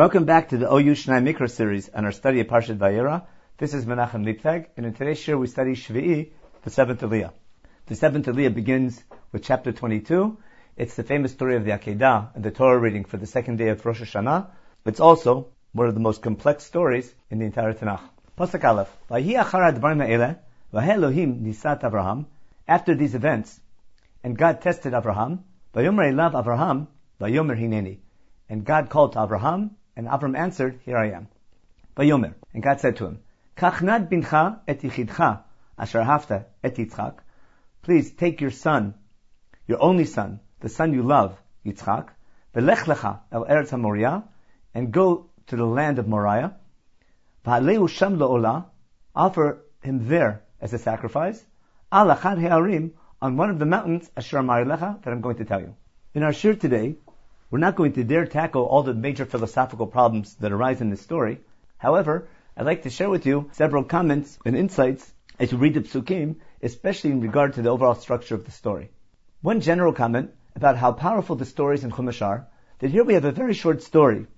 Welcome back to the OU Shnai Mikra series and our study of Parshat Vayerah. This is Menachem Liptag, and in today's share we study Sh'vi'i, the seventh Aliyah. The seventh Aliyah begins with chapter 22. It's the famous story of the Akedah and the Torah reading for the second day of Rosh Hashanah. It's also one of the most complex stories in the entire Tanakh. Pasuk Aleph. Vayhi achar hadvarim ha'eleh, vayeh Elohim nisa et Avraham. After these events, and God tested Avraham, vayomer elav Avraham, vayomer hineni. And God called to Abraham, and Abram answered, "Here I am." Vayomer, and God said to him, "Kach nad bincha et yichidcha, asher hafta et Yitzchak." Please take your son, your only son, the son you love, Yitzchak, velech lecha el eretz ha-Moriah, and go to the land of Moriah. Va'alehu sham la'olah, offer him there as a sacrifice. Al achad he'arim, on one of the mountains, asher amar lecha, that I'm going to tell you. In our shir today, we're not going to dare tackle all the major philosophical problems that arise in this story. However, I'd like to share with you several comments and insights as you read the psukim, especially in regard to the overall structure of the story. One general comment about how powerful the stories in Chumash are, that here we have a very short story,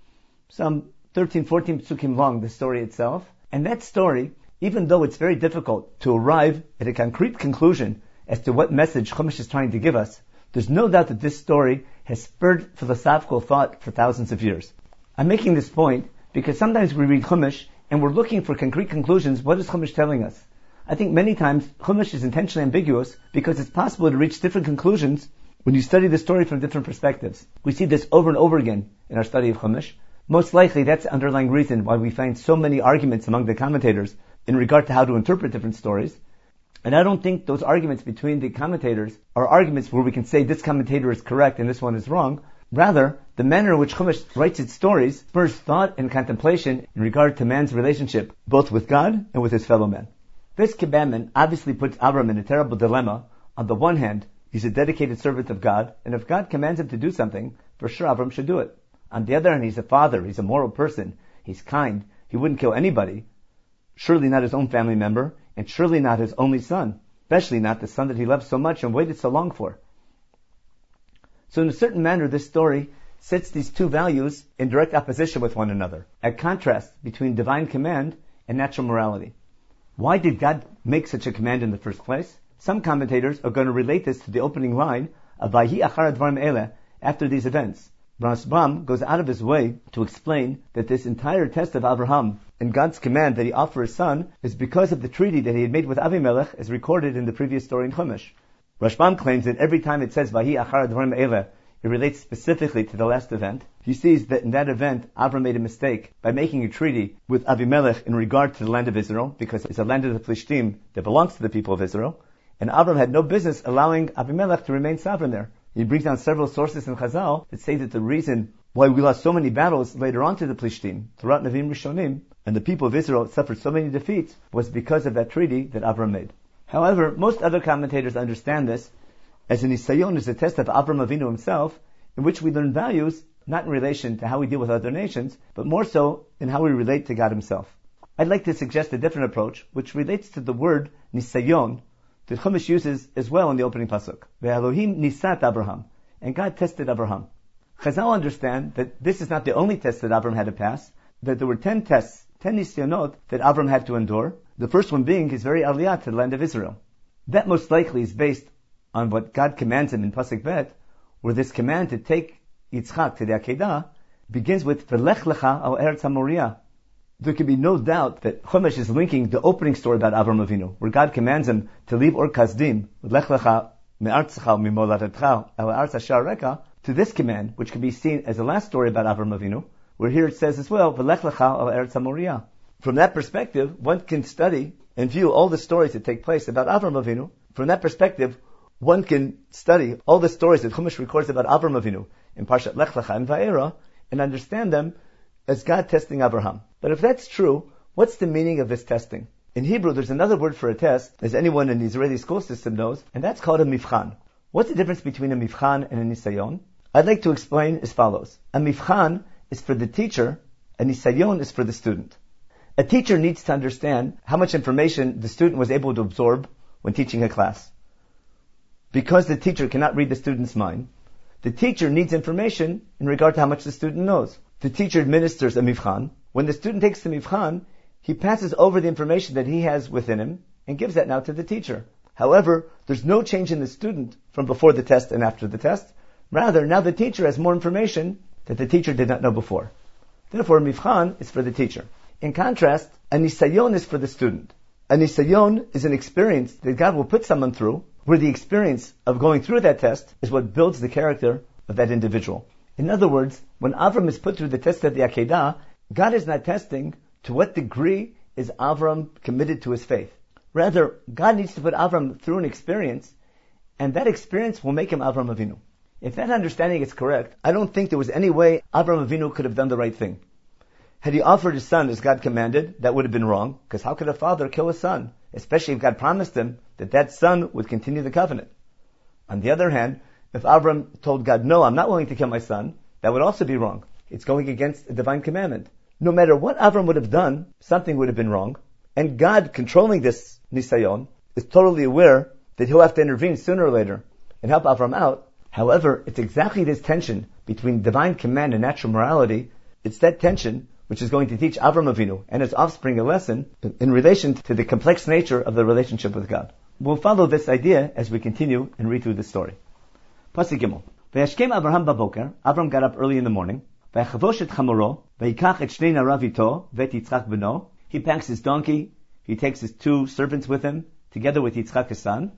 some 13, 14 psukim long, the story itself. And that story, even though it's very difficult to arrive at a concrete conclusion as to what message Chumash is trying to give us, there's no doubt that this story has spurred philosophical thought for thousands of years. I'm making this point because sometimes we read Chumash and we're looking for concrete conclusions. What is Chumash telling us? I think many times Chumash is intentionally ambiguous because it's possible to reach different conclusions when you study the story from different perspectives. We see this over and over again in our study of Chumash. Most likely that's the underlying reason why we find so many arguments among the commentators in regard to how to interpret different stories. And I don't think those arguments between the commentators are arguments where we can say this commentator is correct and this one is wrong. Rather, the manner in which Chumash writes its stories spurs thought and contemplation in regard to man's relationship, both with God and with his fellow man. This commandment obviously puts Avram in a terrible dilemma. On the one hand, he's a dedicated servant of God, and if God commands him to do something, for sure Avram should do it. On the other hand, he's a father, he's a moral person, he's kind, he wouldn't kill anybody, surely not his own family member, and surely not his only son, especially not the son that he loved so much and waited so long for. So in a certain manner, this story sets these two values in direct opposition with one another, a contrast between divine command and natural morality. Why did God make such a command in the first place? Some commentators are going to relate this to the opening line of Vayhi achar hadvarim ha'eleh, after these events. Rashbam goes out of his way to explain that this entire test of Avraham and God's command that he offer his son is because of the treaty that he had made with Avimelech, as recorded in the previous story in Chumash. Rashbam claims that every time it says Vayhi achar hadvarim ha'eleh, it relates specifically to the last event. He sees that in that event, Avram made a mistake by making a treaty with Avimelech in regard to the land of Israel, because it's a land of the Plishtim that belongs to the people of Israel, and Avram had no business allowing Avimelech to remain sovereign there. He brings down several sources in Chazal that say that the reason why we lost so many battles later on to the Plishtim, throughout Navim Rishonim, and the people of Israel suffered so many defeats, was because of that treaty that Avram made. However, most other commentators understand this as a Nisayon is a test of Avram Avinu himself, in which we learn values not in relation to how we deal with other nations, but more so in how we relate to God himself. I'd like to suggest a different approach, which relates to the word Nisayon, that Chumash uses as well in the opening pasuk. Ve'Elohim nisat Abraham. And God tested Abraham. Chazal understand that this is not the only test that Abraham had to pass, that there were 10 tests, 10 nisyanot that Abraham had to endure, the first one being his very aliyah to the land of Israel. That most likely is based on what God commands him in pasuk bet, where this command to take Yitzchak to the Akedah begins with Velech lecha al eretz ha-Moriah. There can be no doubt that Chumash is linking the opening story about Avram Avinu, where God commands him to leave Ur Kasdim, Lech lecha me'artzecha mimolatetcha el ha'aretz asher arecha, to this command, which can be seen as the last story about Avram Avinu, where here it says as well, V'lech lecha el eretz ha-Moriah. From that perspective, one can study and view all the stories that take place about Avram Avinu. From that perspective, one can study all the stories that Chumash records about Avram Avinu in Parshat Lech lecha and Vayera, and understand them as God testing Abraham. But if that's true, what's the meaning of this testing? In Hebrew, there's another word for a test, as anyone in the Israeli school system knows, and that's called a Mifchan. What's the difference between a Mifchan and a Nisayon? I'd like to explain as follows. A Mifchan is for the teacher, a Nisayon is for the student. A teacher needs to understand how much information the student was able to absorb when teaching a class. Because the teacher cannot read the student's mind, the teacher needs information in regard to how much the student knows. the teacher administers a Mifchan. When the student takes the Mifchan, he passes over the information that he has within him and gives that now to the teacher. However, there's no change in the student from before the test and after the test. Rather, now the teacher has more information that the teacher did not know before. Therefore, Mifchan is for the teacher. In contrast, a Nisayon is for the student. A Nisayon is an experience that God will put someone through, where the experience of going through that test is what builds the character of that individual. In other words, when Avram is put through the test at the Akedah, God is not testing to what degree is Avram committed to his faith. Rather, God needs to put Avram through an experience, and that experience will make him Avram Avinu. If that understanding is correct, I don't think there was any way Avram Avinu could have done the right thing. Had he offered his son as God commanded, that would have been wrong, because how could a father kill a son, especially if God promised him that that son would continue the covenant? On the other hand, if Avram told God, no, I'm not willing to kill my son, that would also be wrong. It's going against a divine commandment. No matter what Avram would have done, something would have been wrong. And God, controlling this Nisayon, is totally aware that he'll have to intervene sooner or later and help Avram out. However, it's exactly this tension between divine command and natural morality. It's that tension which is going to teach Avram Avinu and his offspring a lesson in relation to the complex nature of the relationship with God. We'll follow this idea as we continue and read through the story. Pasuk Gimel. Vayashkem Avraham baboker. Avram got up early in the morning. Vayachavosh et chamoro. Vayikach et shnei na'arav ito. Vet Yitzchak beno. He packs his donkey. He takes his two servants with him, together with Yitzchak his son.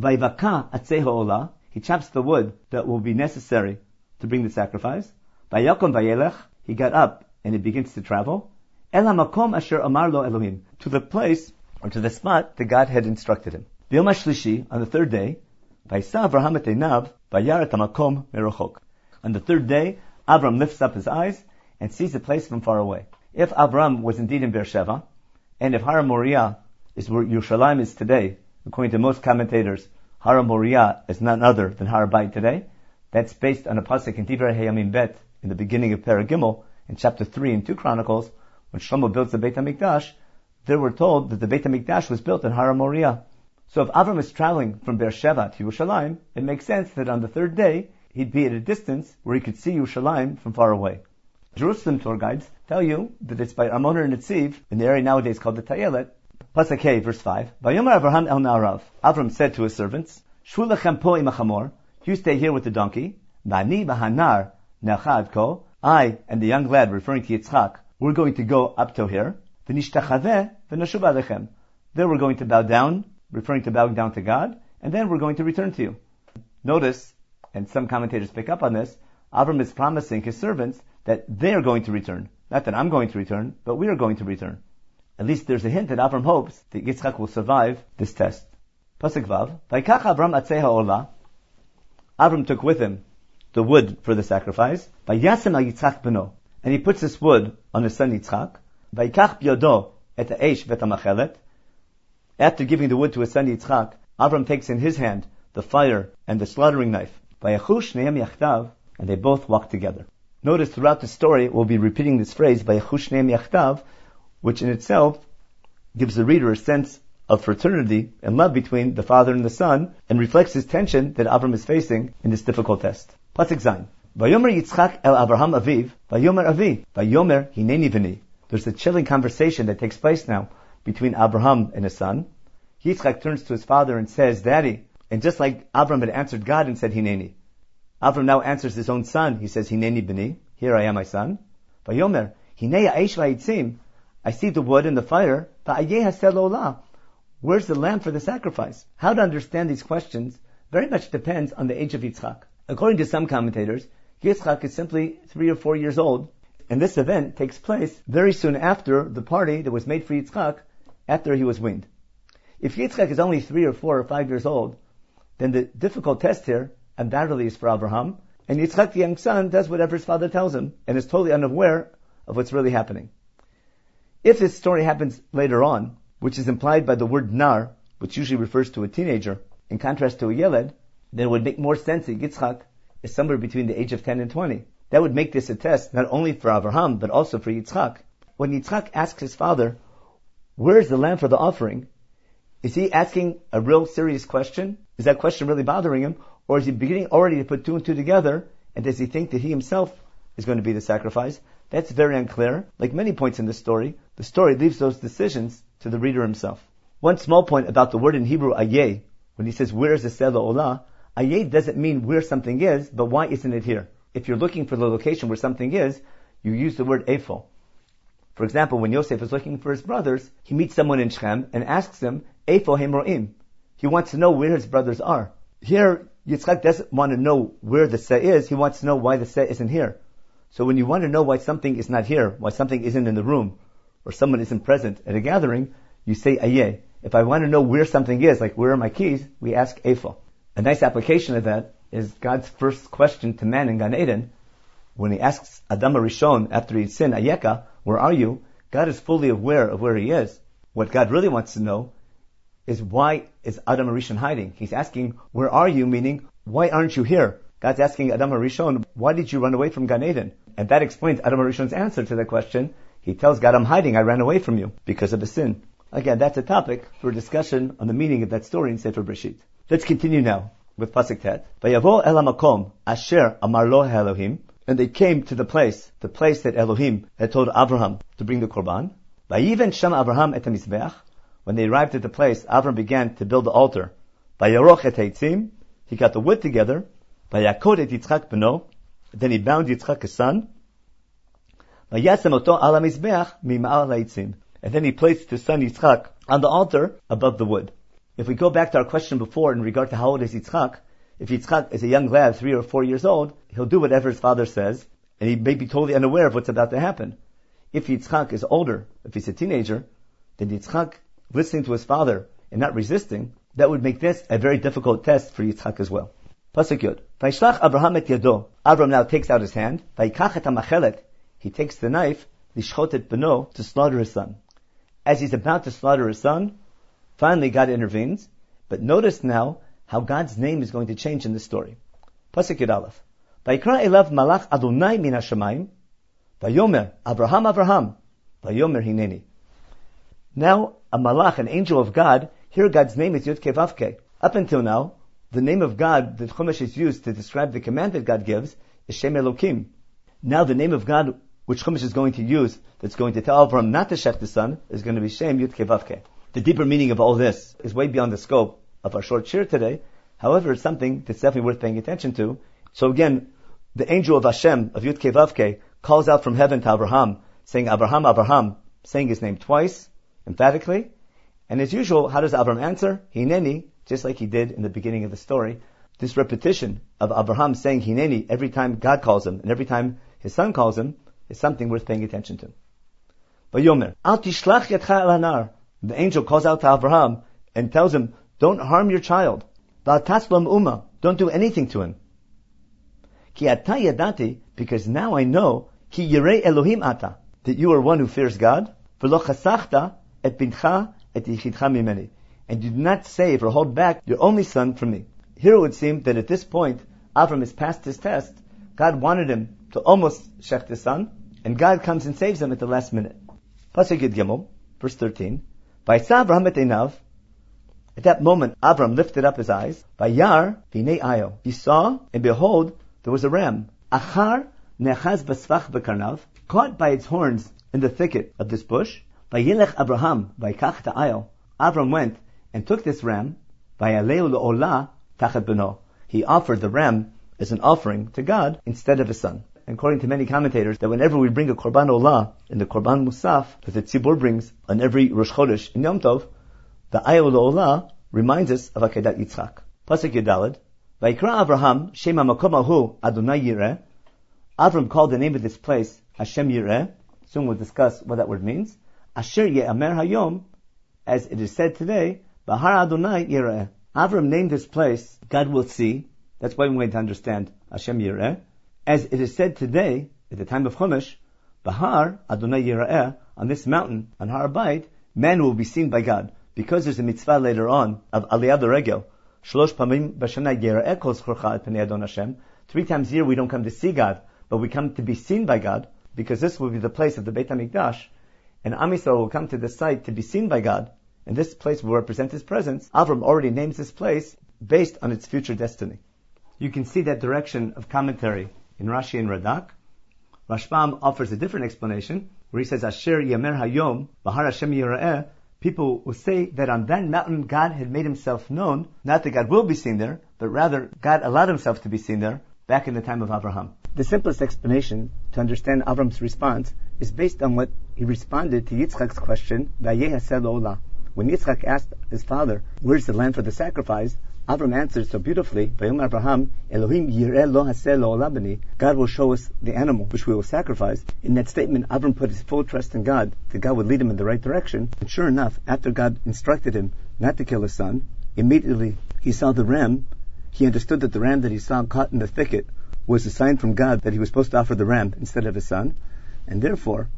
Vayivaka atzei ha'olah. He chops the wood that will be necessary to bring the sacrifice. Vayakom vayelech, he got up and he begins to travel. El hamakom asher amar lo Elohim, to the place or to the spot that God had instructed him. V'yom hashlishi, on the third day, vayisa Avraham et einav vayar et hamakom merochok. On the third day, Avram lifts up his eyes and sees the place from far away. If Avram was indeed in Beersheba, and if Har Moriah is where Yerushalayim is today, according to most commentators, Har Moriah is none other than Har HaBayit today. That's based on a pasuk in Divrei HaYamim Bet in the beginning of Perek Gimel in chapter 3 in 2 Chronicles. When Shlomo built the Beit HaMikdash, they were told that the Beit HaMikdash was built in Har Moriah. So if Avram is traveling from Beersheba to Yerushalayim, it makes sense that on the third day, he'd be at a distance where he could see Yerushalayim from far away. Jerusalem tour guides tell you that it's by Armona and Netziv, in the area nowadays called the Tayelet. Pasuk Hey, verse 5. Vayomer Avraham el Na'arav. Avram said to his servants, Shvu lechem po im hachamor. You stay here with the donkey. V'ani v'hanar na'chad ko. I and the young lad, referring to Yitzchak, we're going to go up to here. V'nishtachaveh v'nashuv alechem. Then we're going to bow down, referring to bowing down to God, and then we're going to return to you. Notice, and some commentators pick up on this, Avram is promising his servants that they are going to return. Not that I'm going to return, but we are going to return. At least there's a hint that Avram hopes that Yitzchak will survive this test. Pasuk Vav. Vayikach Avram atzei ha'olah. Avram took with him the wood for the sacrifice. Vayasem al Yitzchak beno. And he puts this wood on his son Yitzchak. Vayikach b'yodo et ha'esh v'et ha'machelet. After giving the wood to his son Yitzchak, Avram takes in his hand the fire and the slaughtering knife. Vayachu shneim yachdav. And they both walk together. Notice throughout the story, we'll be repeating this phrase, Vayachu shneim yachdav, which in itself gives the reader a sense of fraternity and love between the father and the son, and reflects his tension that Avram is facing in this difficult test. Pasuk Zayin. Vayomer Yitzchak el Avraham aviv, vayomer avi, vayomer hineni v'ni. There's a chilling conversation that takes place now between Avraham and his son. Yitzchak turns to his father and says, Daddy. And just like Avram had answered God and said hineni, Avram now answers his own son. He says hineni b'ni, here I am, my son. Vayomer hinei ha'esh v'hayitzim. I see the wood and the fire. Where's the lamb for the sacrifice? How to understand these questions very much depends on the age of Yitzchak. According to some commentators, Yitzchak is simply 3 or 4 years old, and this event takes place very soon after the party that was made for Yitzchak after he was weaned. If Yitzchak is only 3 or 4 or 5 years old, then the difficult test here undoubtedly is for Avraham, and Yitzchak, the young son, does whatever his father tells him and is totally unaware of what's really happening. If this story happens later on, which is implied by the word nar, which usually refers to a teenager, in contrast to a yeled, then it would make more sense that Yitzchak is somewhere between the age of 10 and 20. That would make this a test not only for Avraham, but also for Yitzchak. When Yitzchak asks his father, where is the lamb for the offering? Is he asking a real serious question? Is that question really bothering him? Or is he beginning already to put two and two together? And does he think that he himself is going to be the sacrifice. That's very unclear. Like many points in the story leaves those decisions to the reader himself. One small point about the word in Hebrew, ayeh, when he says, where is the Selah Olah? Ayeh doesn't mean where something is, but why isn't it here? If you're looking for the location where something is, you use the word eifo. For example, when Yosef is looking for his brothers, he meets someone in Shechem and asks him, eifo hem ro'im? He wants to know where his brothers are. Here, Yitzchak doesn't want to know where the Seh is, he wants to know why the Seh isn't here. So when you want to know why something is not here, why something isn't in the room, or someone isn't present at a gathering, you say ayeh. If I want to know where something is, like where are my keys, we ask eifo. A nice application of that is God's first question to man in Gan Eden. When he asks Adam HaRishon after he sinned, ayeka, where are you? God is fully aware of where he is. What God really wants to know is why is Adam HaRishon hiding? He's asking, where are you? Meaning, why aren't you here? God's asking Adam HaRishon, why did you run away from Gan Eden? And that explains Adam HaRishon's answer to that question. He tells God, I'm hiding, I ran away from you because of a sin. Again, that's a topic for discussion on the meaning of that story in Sefer Breshit. Let's continue now with Pasuk Tet. Vayavo el hamakom asher amar lo Elohim. And they came to the place that Elohim had told Abraham to bring the Korban. Vayiven sham Abraham et hamizbeach. When they arrived at the place, Abraham began to build the altar. Vayaroch et haitzim. He got the wood together. Vayakod et Yitzchak beno. Then he bound Yitzchak his son. Vayasem oto al hamizbeach mima'al haitzim. And then he placed his son Yitzchak on the altar above the wood. If we go back to our question before in regard to how old is Yitzchak, if Yitzchak is a young lad, 3 or 4 years old, he'll do whatever his father says, and he may be totally unaware of what's about to happen. If Yitzchak is older, if he's a teenager, then Yitzchak listening to his father and not resisting, that would make this a very difficult test for Yitzchak as well. Pasuk Yod. Vaishlach Abraham et yado. Abraham now takes out his hand. Vaikach et hamachelet. He takes the knife, lishchot et beno, to slaughter his son. As he's about to slaughter his son, finally God intervenes. But notice now how God's name is going to change in this story. Pasuk Yud Aleph. Vayikra elav malach Adonai min hashamayim, vayomer Abraham Abraham, vayomer hineni. Now a malach, an angel of God. Here God's name is Yud Kei Vav Kei. Up until now, the name of God that Chumash is used to describe the command that God gives is Shem Elokim. Now the name of God which Chumash is going to use, that's going to tell Abraham not to shech the son, is going to be Shem Yud Kei Vav Kei. The deeper meaning of all this is way beyond the scope of our short shir today. However, it's something that's definitely worth paying attention to. So again, the angel of Hashem, of Yud Kei Vav Kei, calls out from heaven to Abraham, saying, Abraham, Abraham, saying his name twice, emphatically. And as usual, how does Abraham answer? Hineni, just like he did in the beginning of the story. This repetition of Abraham saying Hineni every time God calls him and every time his son calls him is something worth paying attention to. Vayomer, Al tishlach yadcha al hanar. The angel calls out to Abraham and tells him, don't harm your child. Don't do anything to him. Ki ata yadati, because now I know, ki yirei Elohim ata, that you are one who fears God. V'lo chasachta et bincha et yichidcha mimeni. And you do not save or hold back your only son from me. Here it would seem that at this point, Avram has passed his test. God wanted him to almost shech his son, and God comes and saves him at the last minute. Pasuk Yud Gimel, verse 13. Vayisa Abraham et einav. At that moment, Abraham lifted up his eyes. Vayar v'nei ayo. He saw, and behold, there was a ram. Achar nechaz basvach b'karnav. Caught by its horns in the thicket of this bush. Vayilech Abraham v'yikach ta'ayo. Abraham went and took this ram. Vayaleu l'olah tachet b'no. He offered the ram as an offering to God instead of his son. According to many commentators, that whenever we bring a Korban Olah and the Korban Musaf that the Tzibur brings on every Rosh Chodesh in Yom Tov, the Ayah Olah reminds us of Akedat Yitzchak. Pasuk Yudalad, Vayikra Abraham Shem HaMakom Ahu Adonai Yireh. Avram called the name of this place Hashem Yireh. Soon we'll discuss what that word means. Asher Ye'amer Hayom, as it is said today, Bahar Adonai Yireh. Avram named this place God will see. That's one way to understand Hashem Yireh. As it is said today, at the time of Chumash, Bahar Adonai Yira'eh, on this mountain, on Har HaBayit, man will be seen by God. Because there's a mitzvah later on of Aliyah Beregel, Shlosh Pamim Bashana Yira'eh Kol Zchorcha Et Panei Adon Hashem. 3 times a year we don't come to see God, but we come to be seen by God, because this will be the place of the Beit HaMikdash, and Am Yisrael will come to this site to be seen by God, and this place will represent His presence. Avram already names this place based on its future destiny. You can see that direction of commentary in Rashi and Radak, Rashbam offers a different explanation, where he says, Asher Yemer Hayom, Bahar Hashem Yira'eh, people will say that on that mountain God had made himself known, not that God will be seen there, but rather God allowed himself to be seen there back in the time of Abraham. The simplest explanation to understand Avram's response is based on what he responded to Yitzchak's question, Vayehaseh Olah. When Yitzchak asked his father, where's the land for the sacrifice? Avram answered so beautifully, Vayom Abraham, Elohim Yireh Lo Haseh Lo Olah B'ni. God will show us the animal which we will sacrifice. In that statement, Avram put his full trust in God, that God would lead him in the right direction. And sure enough, after God instructed him not to kill his son, immediately he saw the ram. He understood that the ram that he saw caught in the thicket was a sign from God that he was supposed to offer the ram instead of his son. And therefore,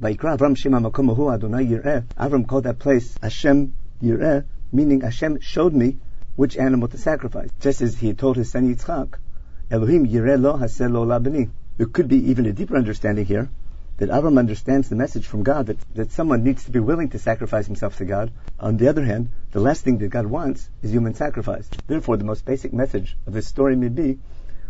Vayikra Avram Shema Makom Ahu Adonai Yireh. Avram called that place Hashem Yireh, meaning Hashem showed me which animal to sacrifice. Just as he had told his son Yitzchak, Elohim Yireh Lo Haseh Lo Olah B'ni. There could be even a deeper understanding here, that Avram understands the message from God that someone needs to be willing to sacrifice himself to God. On the other hand, the last thing that God wants is human sacrifice. Therefore, the most basic message of this story may be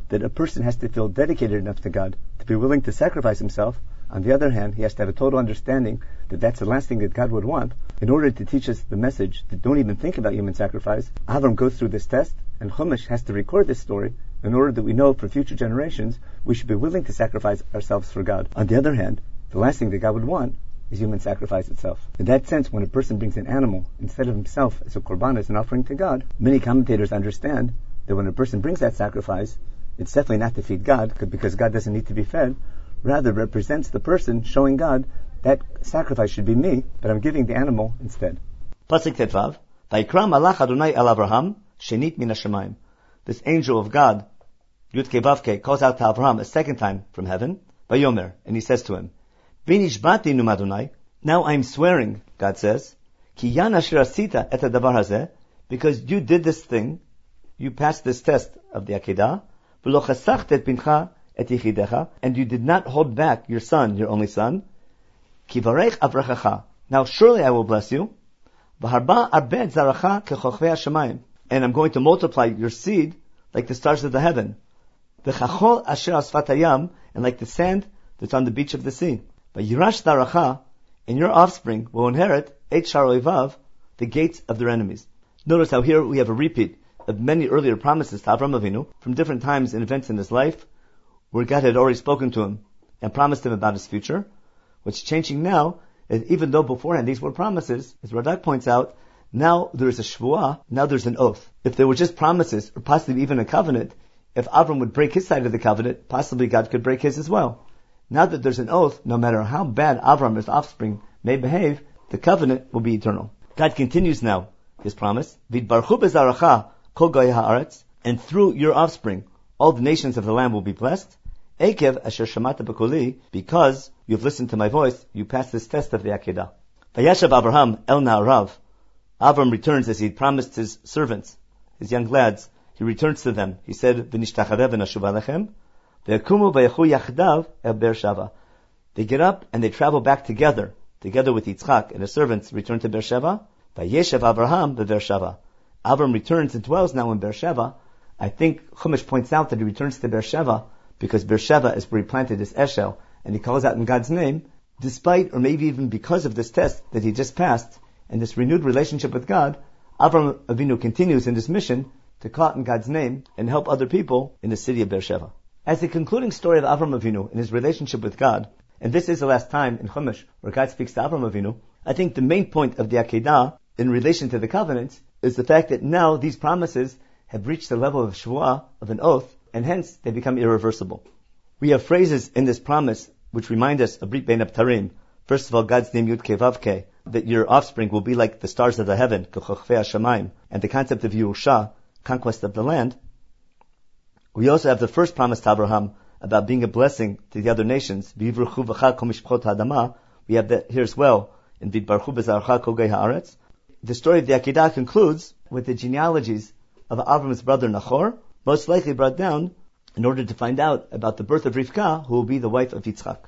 that a person has to feel dedicated enough to God to be willing to sacrifice himself. On the other hand, he has to have a total understanding that that's the last thing that God would want. In order to teach us the message that don't even think about human sacrifice, Avram goes through this test, and Chumash has to record this story in order that we know for future generations we should be willing to sacrifice ourselves for God. On the other hand, the last thing that God would want is human sacrifice itself. In that sense, when a person brings an animal instead of himself as a korban, as an offering to God, many commentators understand that when a person brings that sacrifice, it's definitely not to feed God, because God doesn't need to be fed. Rather, represents the person showing God that sacrifice should be me, but I'm giving the animal instead. Pasuk Tetvav, Vayikra Malach Adonai El Avraham Shenit Min Hashemayim. This angel of God, Yudke Vavke, calls out to Avraham a second time from heaven, Vayomer, and he says to him, Vinishbati Num Adonai. Now I'm swearing, God says, Ki Yan Asher Asita Et Hadavar Hazeh, because you did this thing, you passed this test of the Akedah, V'lo Chasachta Et Pincha, and you did not hold back your son, your only son. Now surely I will bless you. And I'm going to multiply your seed like the stars of the heaven. And like the sand that's on the beach of the sea. And your offspring will inherit the gates of their enemies. Notice how here we have a repeat of many earlier promises to Avram Avinu from different times and events in his life, where God had already spoken to him and promised him about his future. What's changing now is, even though beforehand these were promises, as Radak points out, now there is a shvuah, now there's an oath. If there were just promises, or possibly even a covenant, if Avram would break his side of the covenant, possibly God could break his as well. Now that there's an oath, no matter how bad Avram, his offspring, may behave, the covenant will be eternal. God continues now his promise, V'itbarchu b'zaracha kol goyei ha'aretz, and through your offspring, all the nations of the land will be blessed. Ekev asher shamata b'koli, because you've listened to my voice, you passed this test of the Akedah. Vayashav Avraham el na'arav. Avram returns as he promised his servants, his young lads. He returns to them. He said, V'nishtachareh v'nashuv alechem, v'yakumu v'yachu yachdav el Beersheva. They get up and they travel back together with Yitzchak and his servants, return to Beersheva. Vayeshav Avraham b'Beersheva. Avram returns and dwells now in Beersheva. I think Chumash points out that he returns to Beersheva because Beersheva is where he planted his Eshel, and he calls out in God's name, despite or maybe even because of this test that he just passed, and this renewed relationship with God, Avram Avinu continues in his mission to call out in God's name and help other people in the city of Beersheva. As the concluding story of Avram Avinu and his relationship with God, and this is the last time in Chumash where God speaks to Avram Avinu, I think the main point of the Akedah in relation to the covenants is the fact that now these promises have reached the level of shvuah, of an oath, and hence they become irreversible. We have phrases in this promise which remind us of Brit Bein Habterim. First of all, God's name Yud Kei Vav Kei, that your offspring will be like the stars of the heaven, Kechochvei Hashamayim, and the concept of Yerusha, conquest of the land. We also have the first promise to Abraham about being a blessing to the other nations, V'yivruchu v'cha kol mishpochot ha'adama. We have that here as well in V'yitbarchu b'zarcha kol goyei ha'aretz. The story of the Akedah concludes with the genealogies of Avram's brother Nahor, most likely brought down in order to find out about the birth of Rivka, who will be the wife of Yitzchak.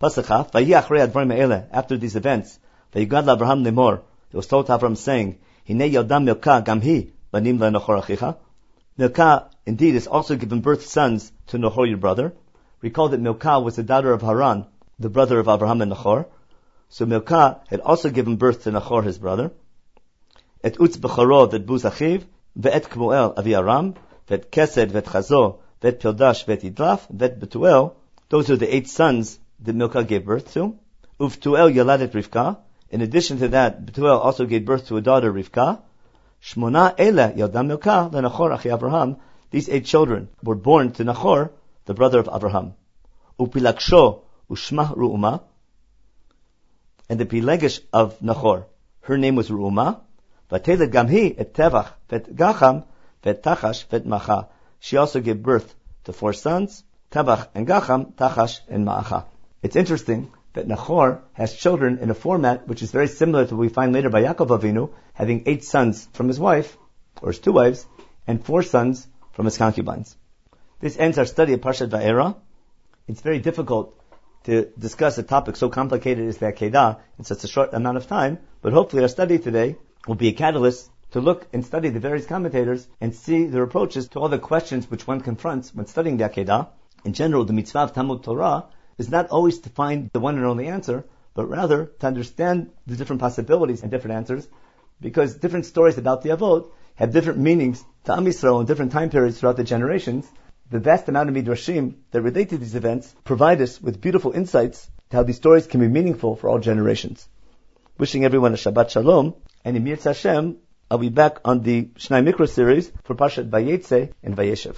Pasachah, Vayhi Achrei Advarim Eileh, after these events, Vayigad LaAvraham Nemor, it was told to Avram, saying, Hinei Yodam Milka Gamhi, Banim LaNahor Achicha. Milka, indeed, is also given birth sons to Nahor, your brother. Recall that Milcah was the daughter of Haran, the brother of Abraham and Nahor. So Milcah had also given birth to Nahor, his brother. Et Utz Becharo vet Buz Achiv, ve'et Kmuel avi Aram, vet Kesed vet Chazo, vet Pildash vet Idlaf, vet Betuel. Those are the 8 sons that Milcah gave birth to. Uvtuel Yaladet Rivka. In addition to that, Betuel also gave birth to a daughter, Rivka. Shmona Ela Yalda Milcah leNahor achi Abraham. These 8 children were born to Nahor, the brother of Abraham. Upilaksho ushma Ru'uma. And the Pilegish of Nahor, her name was Ru'uma. Vateled Gamhi et Tevach vet Gacham vet Tachash vet Macha. She also gave birth to 4 sons, Tevach and Gacham, Tachash and Ma'acha. It's interesting that Nahor has children in a format which is very similar to what we find later by Yaakov Avinu, having 8 sons from his wife, or his 2 wives, and 4 sons from his concubines. This ends our study of Parshat Vayerah. It's very difficult to discuss a topic so complicated as the Akedah in such a short amount of time, but hopefully our study today will be a catalyst to look and study the various commentators and see their approaches to all the questions which one confronts when studying the Akedah. In general, the mitzvah of Talmud Torah is not always to find the one and only answer, but rather to understand the different possibilities and different answers, because different stories about the Avot have different meanings to Am Yisrael in different time periods throughout the generations. The vast amount of Midrashim that relate to these events provide us with beautiful insights to how these stories can be meaningful for all generations. Wishing everyone a Shabbat Shalom, and in Mir Tzashem, I'll be back on the Shnai Mikra series for Parshat Vayetze and Vayeshev.